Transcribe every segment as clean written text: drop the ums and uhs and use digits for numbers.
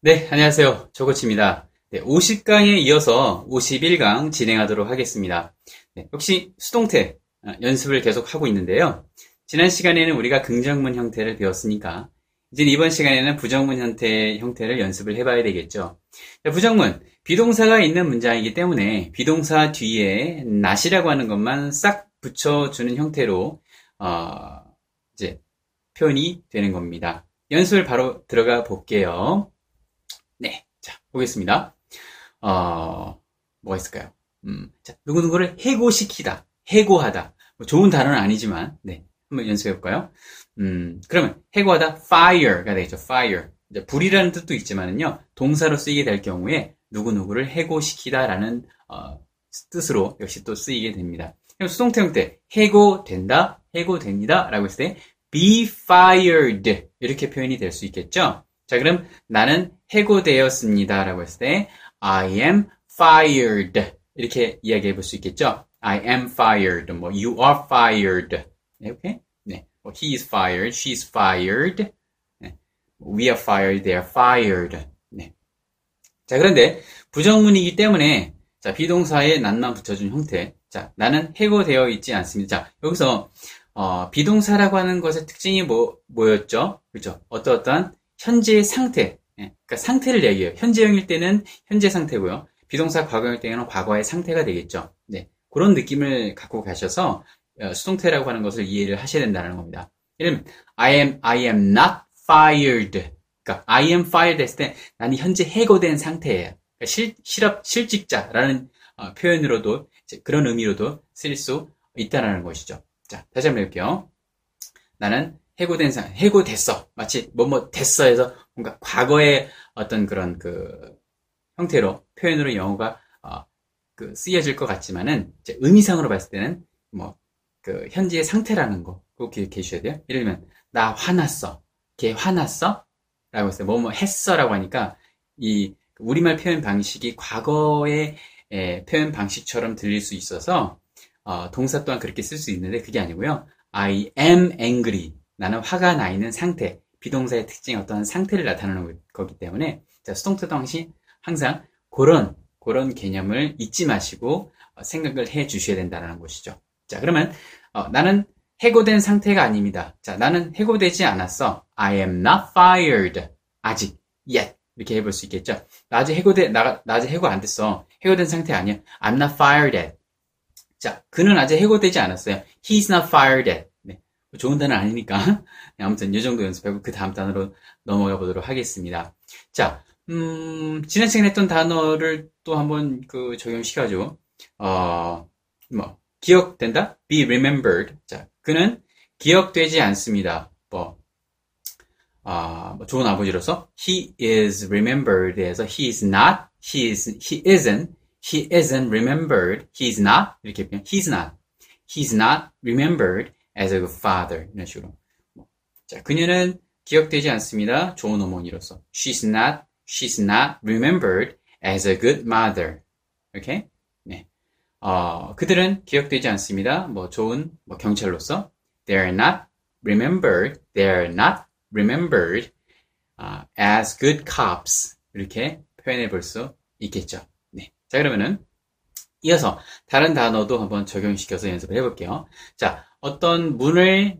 네, 안녕하세요. 정코치입니다. 네, 50강에 이어서 51강 진행하도록 하겠습니다. 네, 역시 수동태 연습을 계속 하고 있는데요. 지난 시간에는 우리가 긍정문 형태를 배웠으니까 이제 이번 시간에는 부정문 형태를 연습을 해봐야 되겠죠. 자, 부정문, 비동사가 있는 문장이기 때문에 비동사 뒤에 not이라고 하는 것만 싹 붙여주는 형태로 이제 표현이 되는 겁니다. 연습을 바로 들어가 볼게요. 네, 자, 보겠습니다. 뭐가 있을까요? 자, 누구누구를 해고시키다, 해고하다. 뭐 좋은 단어는 아니지만, 네, 한번 연습해 볼까요? 그러면 해고하다, fire가 되겠죠, fire. 이제 불이라는 뜻도 있지만은요, 동사로 쓰이게 될 경우에 누구누구를 해고시키다라는 뜻으로 역시 또 쓰이게 됩니다. 그럼 수동태 형태, 해고된다, 해고됩니다라고 했을 때 be fired 이렇게 표현이 될 수 있겠죠. 자, 그럼 나는 해고되었습니다 라고 했을 때 I am fired 이렇게 이야기해 볼 수 있겠죠. I am fired, 뭐 you are fired, 이렇게? 네, 뭐, he is fired, she is fired, 네. we are fired, they are fired. 네. 자, 그런데 부정문이기 때문에 자, 비동사에 not만 붙여준 형태. 자, 나는 해고되어 있지 않습니다. 자, 여기서 비동사라고 하는 것의 특징이 뭐였죠? 그렇죠? 어떠한 현재의 상태, 예, 그러니까 상태를 얘기해요. 현재형일 때는 현재 상태고요. 비동사 과거일 때는 과거의 상태가 되겠죠. 네, 그런 느낌을 갖고 가셔서 수동태라고 하는 것을 이해를 하셔야 된다는 겁니다. 예를 들면 I am not fired. 그러니까 I am fired 했을 때 나는 현재 해고된 상태예요. 그러니까 실직자라는 표현으로도 이제 그런 의미로도 쓸 수 있다는 것이죠. 자, 다시 한번 해볼게요. 나는 해고된 상태, 해고됐어. 마치 뭐뭐 됐어 해서 뭔가 과거의 어떤 그런 그 형태로 표현으로 영어가 그 쓰여질 것 같지만은 이제 의미상으로 봤을 때는 뭐 그 현재의 상태라는 거 꼭 기억해 주셔야 돼요. 예를 들면 나 화났어, 걔 화났어 라고 했어요. 뭐뭐 했어 라고 하니까 이 우리말 표현 방식이 과거의 표현 방식처럼 들릴 수 있어서 동사 또한 그렇게 쓸 수 있는데 그게 아니고요. I am angry. 나는 화가 나 있는 상태. 비동사의 특징이 어떠한 상태를 나타내는 거기 때문에 자, 수동태 당시 항상 그런 개념을 잊지 마시고 생각을 해 주셔야 된다는 것이죠. 자, 그러면 나는 해고된 상태가 아닙니다. 자, 나는 해고되지 않았어. I am not fired. 아직. yet. 이렇게 해볼 수 있겠죠. 나 아직 해고 안 됐어. 해고된 상태 아니야. I'm not fired at. 자, 그는 아직 해고되지 않았어요. He's not fired at. 네, 좋은 단어는 아니니까. 네, 아무튼 이 정도 연습하고 그 다음 단어로 넘어가 보도록 하겠습니다. 자, 지난 시간에 했던 단어를 또 한번 그 적용시켜줘. 뭐 기억된다? Be remembered. 자, 그는 기억되지 않습니다. 뭐 좋은 아버지로서 he is remembered 해서 he is not, he isn't remembered, he is not 이렇게 표현. He's not remembered as a good father 이런 식으로. 자, 그녀는 기억되지 않습니다. 좋은 어머니로서 she's not remembered as a good mother. 오케이? 네. 그들은 기억되지 않습니다. 뭐 좋은 뭐 경찰로서 they're not remembered as good cops 이렇게 표현해 볼 수 있겠죠. 네. 자, 그러면은 이어서 다른 단어도 한번 적용시켜서 연습을 해볼게요. 자, 어떤 문을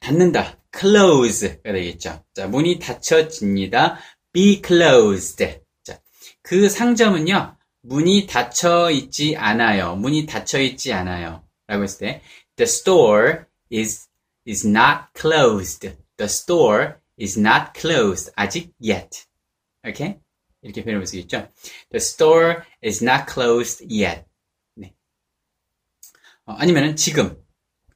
닫는다, close가 되겠죠. 자, 문이 닫혀집니다. be closed. 자, 그 상점은요 문이 닫혀 있지 않아요. 문이 닫혀 있지 않아요.라고 했을 때 the store is not closed. The store is not closed. 아직 yet. Okay? 이렇게 표현해 볼 수 있죠. The store is not closed yet. 네. 아니면은 지금.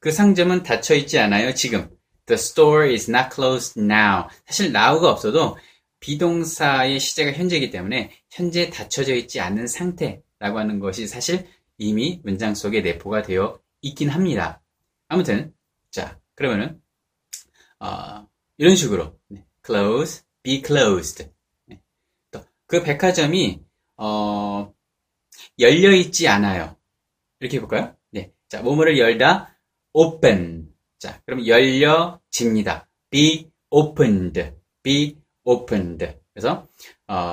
그 상점은 닫혀 있지 않아요. 지금. The store is not closed now. 사실 now가 없어도 비동사의 시제가 현재이기 때문에 현재 닫혀져 있지 않은 상태라고 하는 것이 사실 이미 문장 속에 내포가 되어 있긴 합니다. 아무튼 자, 그러면은 이런 식으로 close, be closed. 또 그 백화점이 열려 있지 않아요. 이렇게 해볼까요? 네, 자, 뭐뭐를 열다, open. 자, 그럼 열려집니다. be opened, be opened. 그래서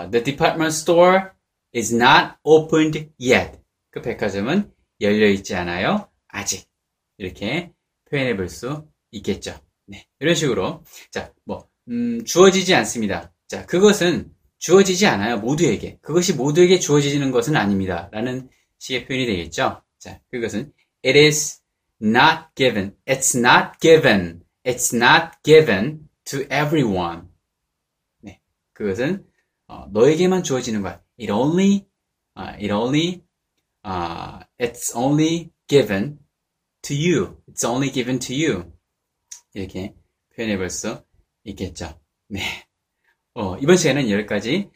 The department store is not opened yet. 그 백화점은 열려있지 않아요. 아직. 이렇게 표현해 볼 수 있겠죠. 네, 이런 식으로. 자, 주어지지 않습니다. 자, 그것은 주어지지 않아요. 모두에게. 그것이 모두에게 주어지는 것은 아닙니다. 라는 식의 표현이 되겠죠. 자, 그것은 It is not given. It's not given. It's not given to everyone. 네, 그것은 너에게만 주어지는 거야. It's only given to you. It's only given to you. 이렇게 표현해 볼 수 있겠죠. 네. 이번 시간에는 여기까지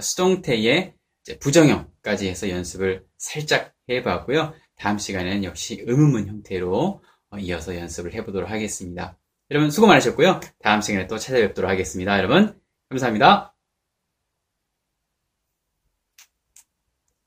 수동태의 부정형까지 해서 연습을 살짝 해봤고요. 다음 시간에는 역시 의문문 형태로 이어서 연습을 해보도록 하겠습니다. 여러분 수고 많으셨고요. 다음 시간에 또 찾아뵙도록 하겠습니다. 여러분 감사합니다.